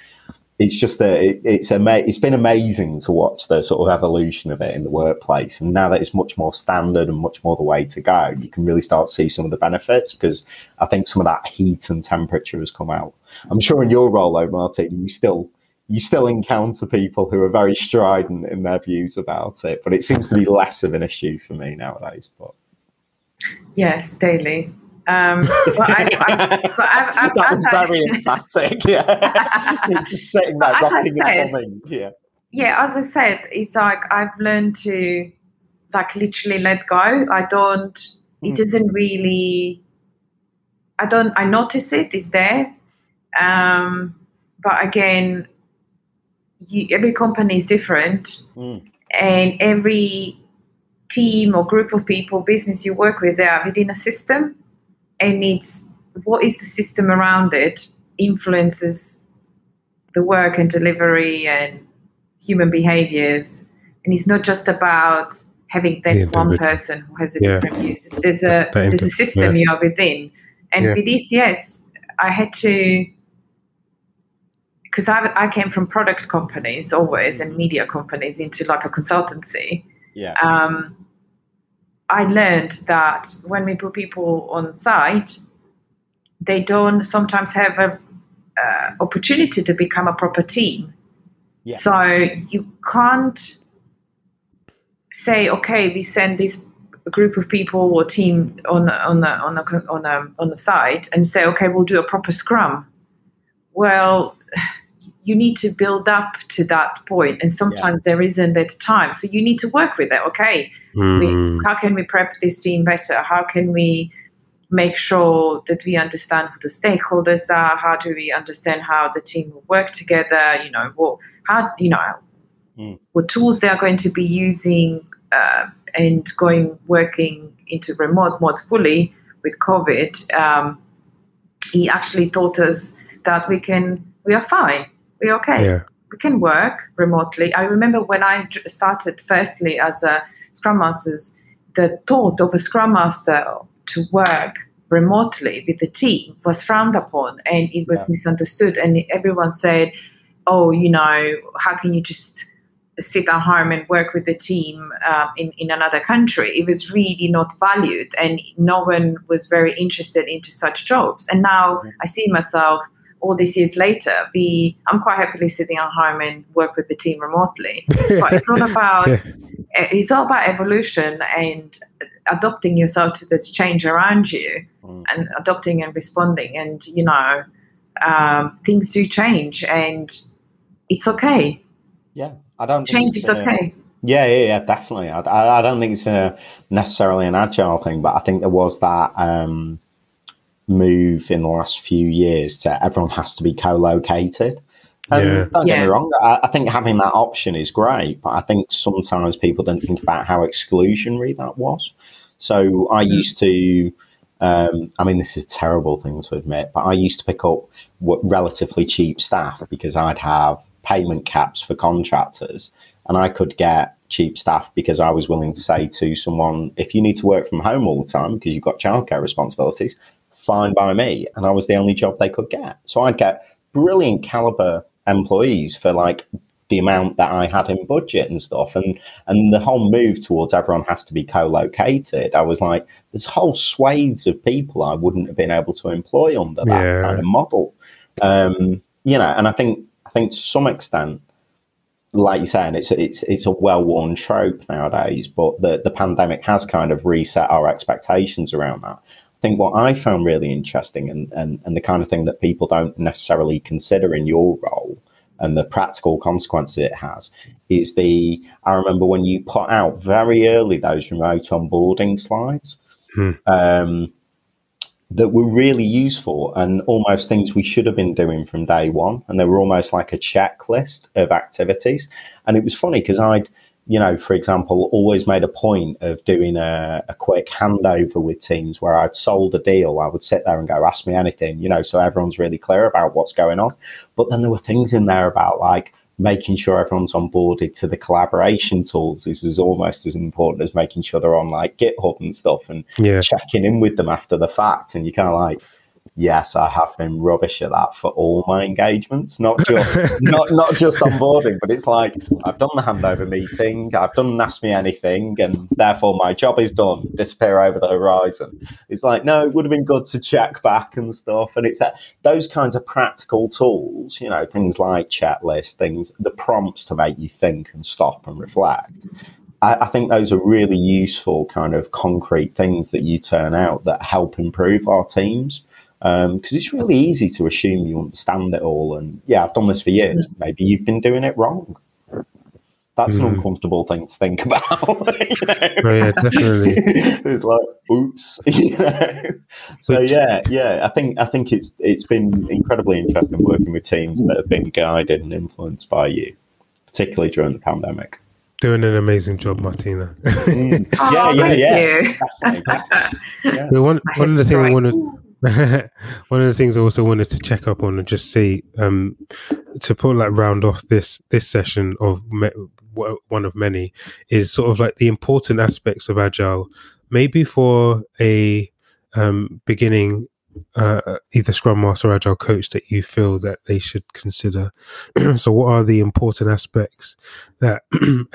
it's just that it, it's ama- it's been amazing to watch the sort of evolution of it in the workplace. And now that it's much more standard and much more the way to go, you can really start to see some of the benefits, because I think some of that heat and temperature has come out. I'm sure in your role though, Martin, you still you still encounter people who are very strident in their views about it, but it seems to be less of an issue for me nowadays. But yes, daily. Um, but I, I, but I've, I've, that was I, very emphatic. Yeah, just sitting there rocking and humming. Yeah, yeah. As I said, it's like I've learned to like literally let go. I don't. Mm. It doesn't really. I don't. I notice it. It's there, um, but again. You, every company is different mm. and every team or group of people, business you work with, they are within a system, and it's what is the system around it influences the work and delivery and human behaviors. And it's not just about having that one person who has a yeah. different views. There's a, there's a system yeah. you are within. And yeah. with E C S, I had to... because I, I came from product companies always and media companies into like a consultancy. Yeah. Um, I learned that when we put people on site, they don't sometimes have an uh, opportunity to become a proper team. Yeah. So you can't say, okay, we send this group of people or team on on a, on a, on a, on a site and say, okay, we'll do a proper scrum. Well, you need to build up to that point, and sometimes yeah. there isn't that time. So you need to work with it. Okay, mm. we, how can we prep this team better? How can we make sure that we understand who the stakeholders are? How do we understand how the team will work together? You know, what how you know mm. what tools they are going to be using uh, and going working into remote mode fully with COVID. Um, he actually taught us that we can. We are fine. We're okay. Yeah. We can work remotely. I remember when I started firstly as a Scrum Master, the thought of a Scrum Master to work remotely with the team was frowned upon, and it was yeah. misunderstood. And everyone said, oh, you know, how can you just sit at home and work with the team uh, in, in another country? It was really not valued, and no one was very interested into such jobs. And now yeah. I see myself, all these years later, we, I'm quite happily sitting at home and work with the team remotely. But it's all about yeah. it's all about evolution and adopting yourself to the change around you, mm. and adopting and responding. And you know, um, things do change, and it's okay. Yeah, I don't change think is okay. A, yeah, yeah, yeah, definitely. I, I don't think it's a necessarily an agile thing, but I think there was that. Um, move in the last few years to everyone has to be co-located. And yeah. don't get yeah. me wrong, I, I think having that option is great, but I think sometimes people don't think about how exclusionary that was. So I used to, um, I mean, this is a terrible thing to admit, but I used to pick up what, relatively cheap staff because I'd have payment caps for contractors, and I could get cheap staff because I was willing to say to someone, if you need to work from home all the time because you've got childcare responsibilities, fine by me. And I was the only job they could get. So I'd get brilliant caliber employees for like the amount that I had in budget and stuff. And and the whole move towards everyone has to be co-located, I was like, there's whole swathes of people I wouldn't have been able to employ under that yeah. kind of model. Um, you know, and I think I think to some extent, like you're saying, it's it's it's a well-worn trope nowadays, but the, the pandemic has kind of reset our expectations around that. I think what I found really interesting and, and, and the kind of thing that people don't necessarily consider in your role and the practical consequences it has is the, I remember when you put out very early those remote onboarding slides hmm. um, that were really useful and almost things we should have been doing from day one. And they were almost like a checklist of activities. And it was funny because I'd, you know, for example, always made a point of doing a, a quick handover with teams where I'd sold a deal. I would sit there and go, ask me anything, you know, so everyone's really clear about what's going on. But then there were things in there about like making sure everyone's onboarded to the collaboration tools. This is almost as important as making sure they're on like GitHub and stuff and yeah. checking in with them after the fact. And you kind of like, yes, I have been rubbish at that for all my engagements, not just not not just onboarding, but it's like I've done the handover meeting, I've done Ask Me Anything, and therefore my job is done, disappear over the horizon. It's like, no, it would have been good to check back and stuff. And it's that, those kinds of practical tools, you know, things like checklists, things, the prompts to make you think and stop and reflect. I think those are really useful kind of concrete things that you turn out that help improve our teams, because um, it's really easy to assume you understand it all. And yeah, I've done this for years. Maybe you've been doing it wrong. That's mm. an uncomfortable thing to think about. You know? Oh, yeah, definitely. It's like, oops. You know? So yeah, yeah. I think I think it's it's been incredibly interesting working with teams that have been guided and influenced by you, particularly during the pandemic. Doing an amazing job, Martina. mm. oh, yeah, yeah, yeah. Definitely, definitely. yeah. So one, one of the things I want to, one of the things I also wanted to check up on and just see, um, to put like round off this this session of me, one of many, is sort of like the important aspects of Agile, maybe for a um, beginning. Uh, either Scrum Master or Agile Coach that you feel that they should consider. So what are the important aspects that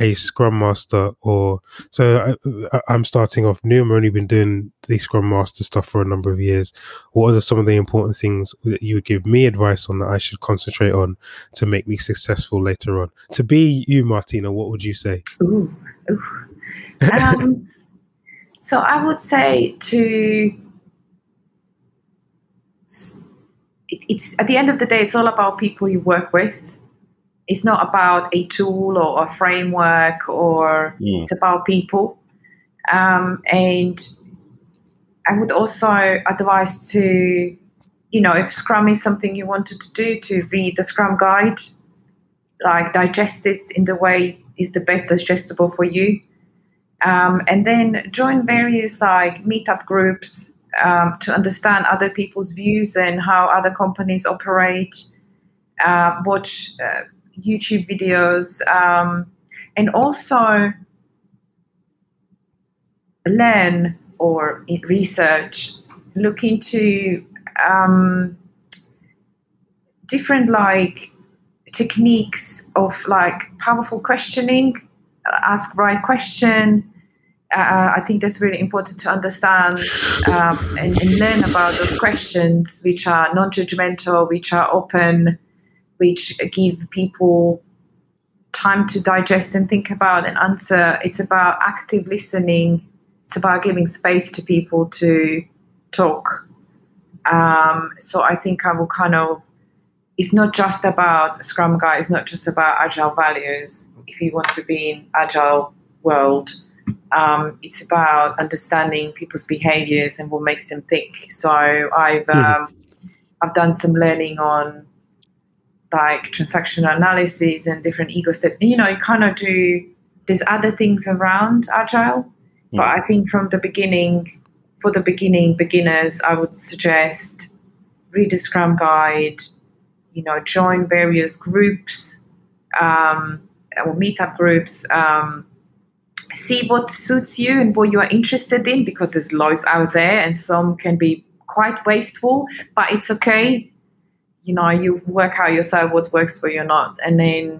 a Scrum Master or... So I, I, I'm starting off new. I've only been doing the Scrum Master stuff for a number of years. What are some of the important things that you would give me advice on that I should concentrate on to make me successful later on? To be you, Martina, what would you say? Ooh, ooh. Um, so I would say to... It's at the end of the day, it's all about people you work with. It's not about a tool or a framework, or yeah. it's about people. Um, and I would also advise to, you know, if Scrum is something you wanted to do, to read the Scrum Guide, like digest it in the way is the best digestible for you. Um, and then join various like meetup groups, Um, to understand other people's views and how other companies operate, uh, watch uh, YouTube videos, um, and also learn or research, look into um, different like techniques of like powerful questioning, ask right question. Uh, I think that's really important to understand um, and, and learn about those questions, which are non-judgmental, which are open, which give people time to digest and think about and answer. It's about active listening. It's about giving space to people to talk. Um, so I think I will kind of, it's not just about Scrum Guide, it's not just about Agile values. If you want to be in Agile world, Um, it's about understanding people's behaviours and what makes them tick. So I've um, mm. I've done some learning on like transactional analysis and different ego sets. And you know, you kind of do. There's other things around Agile, mm. but I think from the beginning, for the beginning beginners, I would suggest read the Scrum Guide. You know, join various groups um, or meetup groups. Um, See what suits you and what you are interested in, because there's loads out there and some can be quite wasteful, but it's okay. You know, you work out yourself what works for you or not. And then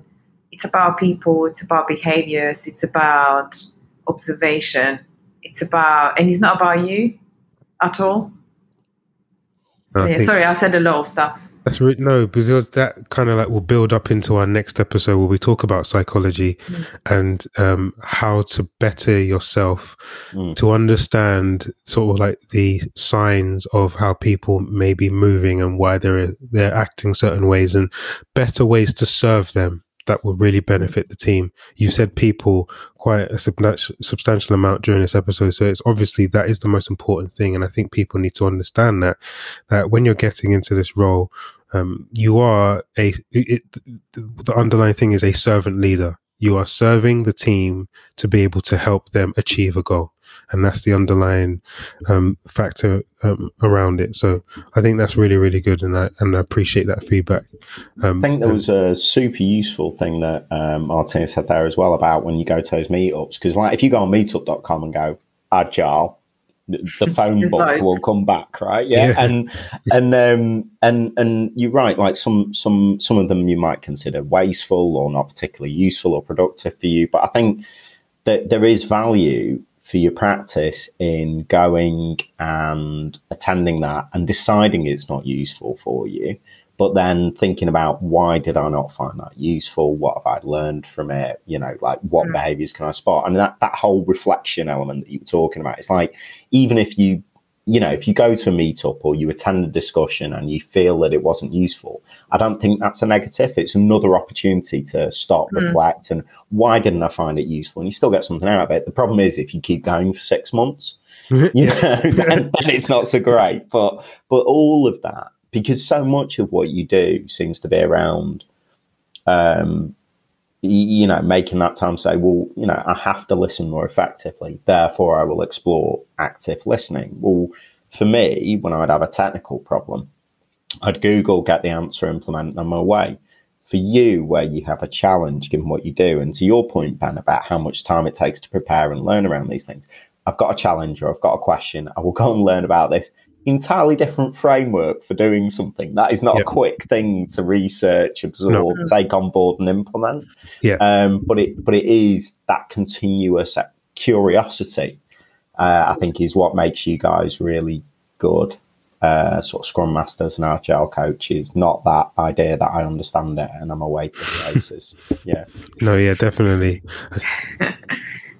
it's about people, it's about behaviours, it's about observation. It's about, and it's not about you at all. So, I yeah, think- sorry, I said a lot of stuff. That's really, no, because that kind of like will build up into our next episode where we talk about psychology mm. and um, how to better yourself mm. to understand sort of like the signs of how people may be moving and why they're they're acting certain ways and better ways to serve them that will really benefit the team. You said people quite a substantial, substantial amount during this episode, so it's obviously that is the most important thing, and I think people need to understand that that when you're getting into this role, um, you are a it, the underlying thing is a servant leader. You are serving the team to be able to help them achieve a goal, and that's the underlying um, factor um, around it. So I think that's really, really good, and I and I appreciate that feedback. Um, I think there was a super useful thing that um, Martina said there as well about when you go to those meetups, because like if you go on meetup dot com and go agile, the phone book nice. will come back, right? Yeah, yeah. and and um, and and you're right. Like some some some of them you might consider wasteful or not particularly useful or productive for you, but I think that there is value for your practice in going and attending that and deciding it's not useful for you, but then thinking about why did I not find that useful? What have I learned from it? You know, like what yeah. behaviors can I spot? And that, that whole reflection element that you were talking about, it's like, even if you, you know, if you go to a meetup or you attend a discussion and you feel that it wasn't useful, I don't think that's a negative. It's another opportunity to stop, mm. reflect, and why didn't I find it useful? And you still get something out of it. The problem is if you keep going for six months, you know, then, then it's not so great. But but all of that, because so much of what you do seems to be around, um, you know, making that time say, well, you know, I have to listen more effectively, therefore I will explore active listening. Well, for me, when I'd have a technical problem, I'd Google, get the answer, implement, and I'm away. For you, where you have a challenge, given what you do, and to your point, Ben, about how much time it takes to prepare and learn around these things, I've got a challenge or I've got a question, I will go and learn about this. Entirely different framework for doing something. That is not yep. a quick thing to research, absorb, no. take on board, and implement. Yeah, um, but it but it is that continuous curiosity. Uh, I think is what makes you guys really good, uh, sort of Scrum Masters and Agile coaches. Not that idea that I understand it and I'm away to places. yeah. No. Yeah. Definitely.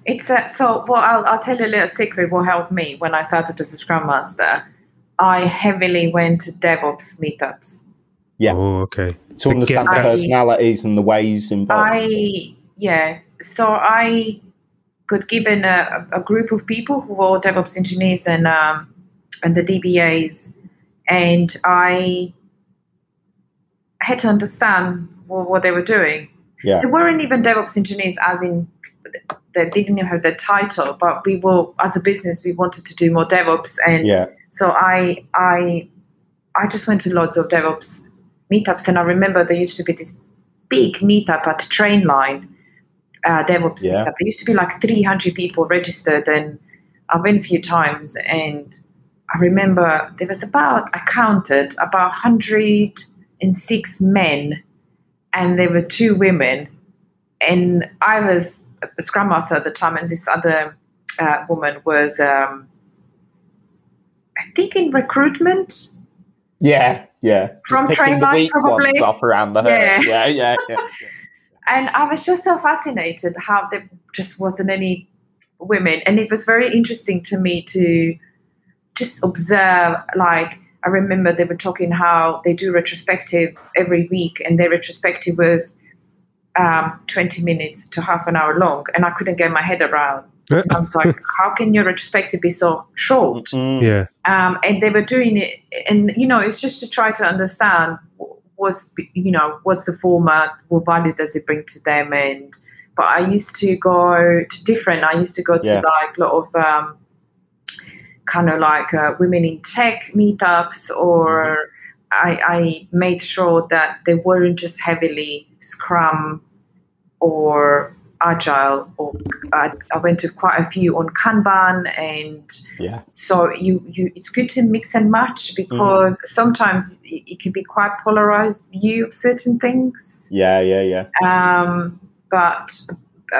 Except so. Well, I'll I'll tell you a little secret. What helped me when I started as a Scrum Master. I heavily went to DevOps meetups. Yeah. Oh, okay. To understand the personalities I, and the ways involved. I, yeah. So I got given a, a group of people who were DevOps engineers and um, and the D B As, and I had to understand what, what they were doing. Yeah. They weren't even DevOps engineers, as in they didn't even have the title, but we were, as a business, we wanted to do more DevOps and. Yeah. So I I I just went to lots of DevOps meetups, and I remember there used to be this big meetup at Trainline, uh, DevOps yeah. meetup. There used to be like three hundred people registered, and I went a few times, and I remember there was about, I counted, about one hundred six men, and there were two women, and I was a Scrum Master at the time, and this other uh, woman was... Um, I think in recruitment. Yeah, yeah. From Trainline, probably. Off around the yeah. yeah, yeah, yeah. yeah. And I was just so fascinated how there just wasn't any women, and it was very interesting to me to just observe. Like I remember they were talking how they do retrospective every week, and their retrospective was um, twenty minutes to half an hour long, and I couldn't get my head around. I was like, how can your retrospective be so short? Mm-hmm. Yeah. Um, and they were doing it, and, you know, it's just to try to understand what's, you know, what's the format, what value does it bring to them? And, but I used to go to different, I used to go to yeah. like a lot of um, kind of like uh, women in tech meetups, or mm-hmm. I, I made sure that they weren't just heavily Scrum or Agile, or I, I went to quite a few on Kanban, and yeah. so you, you it's good to mix and match, because mm. sometimes it, it can be quite polarized view of certain things. Yeah, yeah, yeah. Um, but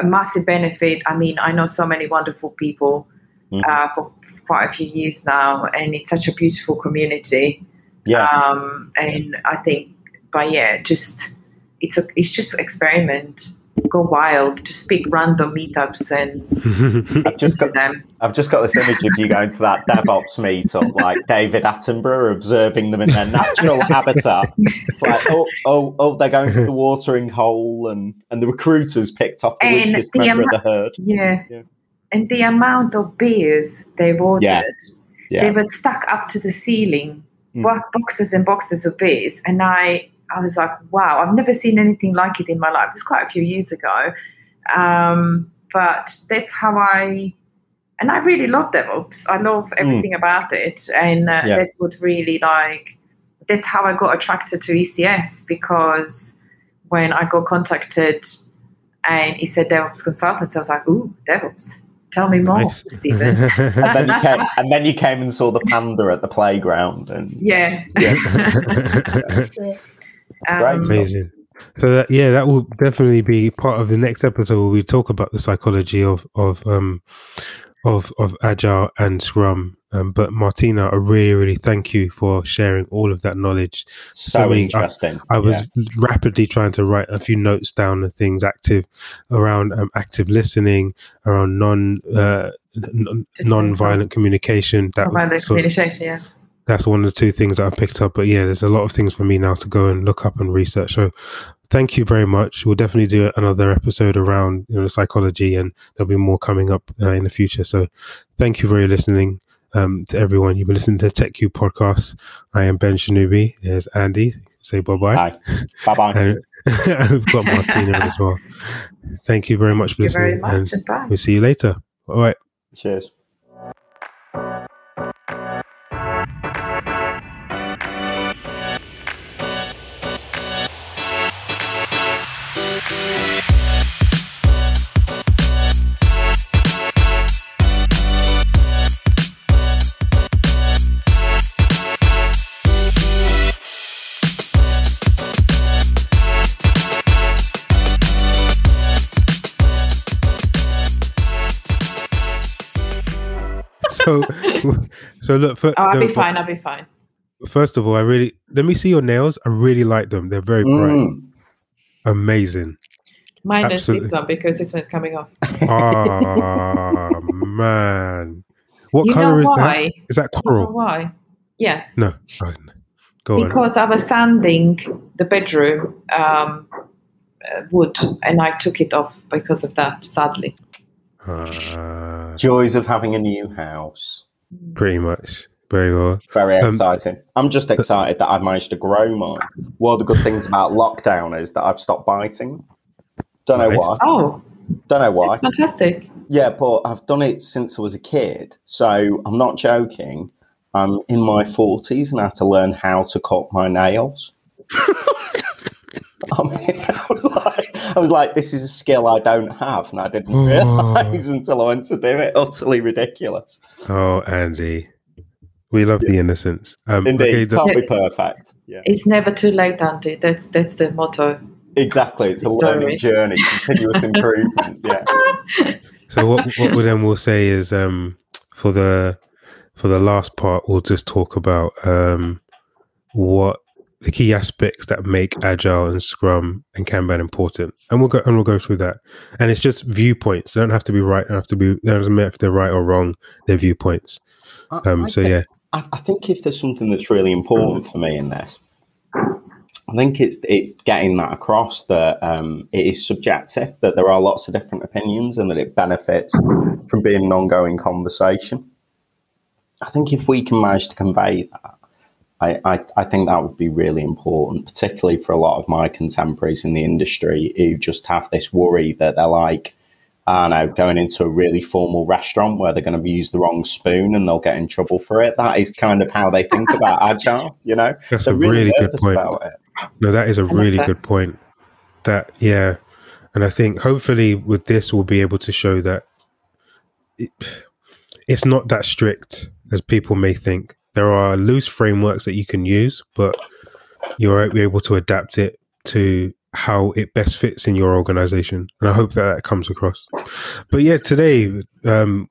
a massive benefit. I mean, I know so many wonderful people mm. uh, for, for quite a few years now, and it's such a beautiful community. Yeah. Um, and I think, but yeah, just it's a, it's just experiment. Go wild. Just pick random meetups and I've just got, them. I've just got this image of you going to that DevOps meetup, like David Attenborough, observing them in their natural habitat. It's like, oh, oh, oh, they're going for the watering hole, and, and the recruiters picked off the and weakest the member am- of the herd. Yeah. yeah. And the amount of beers they've ordered, yeah. Yeah. they were stuck up to the ceiling, mm. boxes and boxes of beers. And I... I was like, wow, I've never seen anything like it in my life. It was quite a few years ago. Um, but that's how I, and I really love DevOps. I love everything mm. about it. And uh, yeah. that's what really like, that's how I got attracted to E C S, because when I got contacted and he said DevOps consultants, I was like, ooh, DevOps. Tell me more, nice. Stephen. and, then you came, and then you came and saw the panda at the playground. And Yeah. yeah. Um, Amazing. So that, yeah, that will definitely be part of the next episode where we talk about the psychology of of um of of Agile and Scrum. Um, but Martina, I really, really thank you for sharing all of that knowledge. So, so many, interesting. I, I was yeah. rapidly trying to write a few notes down of things active around um, active listening, around non uh, n- non-violent communication. That non-violent communication, yeah. That's one of the two things that I picked up. But yeah, there's a lot of things for me now to go and look up and research. So thank you very much. We'll definitely do another episode around you know, psychology, and there'll be more coming up uh, in the future. So thank you for listening um, to everyone. You've been listening to the TechCube podcast. I am Ben Shanubi. There's Andy. Say bye-bye. Hi. Bye-bye. And we've got Martina as well. Thank you very much for listening. Thank you very much, and bye. We'll see you later. All right. Cheers. So, so look. For, oh, I'll no, be fine. I'll be fine. First of all, I really let me see your nails. I really like them. They're very bright, mm. amazing. Mine is this one because this one's coming off. Ah oh, man, what you color is why? that? Is that coral? You know why? Yes. No. Oh, no. Go because on. I was sanding the bedroom um, wood, and I took it off because of that. Sadly. Uh, Joys of having a new house. Pretty much. Very well. Very um, exciting. I'm just excited that I've managed to grow mine. One of the good things about lockdown is that I've stopped biting. Don't know nice. why. Oh. Don't know why. It's fantastic. Yeah, but I've done it since I was a kid. So I'm not joking. I'm in my forties and I have to learn how to cut my nails. I mean, I was like, I was like, this is a skill I don't have, and I didn't oh. realise until I went to do it. Utterly ridiculous. Oh, Andy, we love yeah. the innocence. Um, Indeed, okay, can't the, be perfect. Yeah. It's never too late, Andy. That's that's the motto. Exactly, it's, it's a learning journey, continuous improvement. Yeah. So what what we then will say is um, for the for the last part, we'll just talk about um, what. the key aspects that make Agile and Scrum and Kanban important, and we'll go and we'll go through that. And it's just viewpoints; they don't have to be right. They don't have to be. It doesn't matter if they're right or wrong. They're viewpoints. Um, I, I so think, yeah, I, I think if there's something that's really important for me in this, I think it's it's getting that across that um, it is subjective, that there are lots of different opinions, and that it benefits from being an ongoing conversation. I think if we can manage to convey that. I, I, I think that would be really important, particularly for a lot of my contemporaries in the industry who just have this worry that they're like, I don't know, going into a really formal restaurant where they're going to use the wrong spoon and they'll get in trouble for it. That is kind of how they think about Agile, you know? That's they're a really, really good point. No, that is a really that. good point. That, yeah. And I think hopefully with this, we'll be able to show that it, it's not that strict as people may think. There are loose frameworks that you can use, but you're able to adapt it to how it best fits in your organization. And I hope that that comes across. But yeah, today um,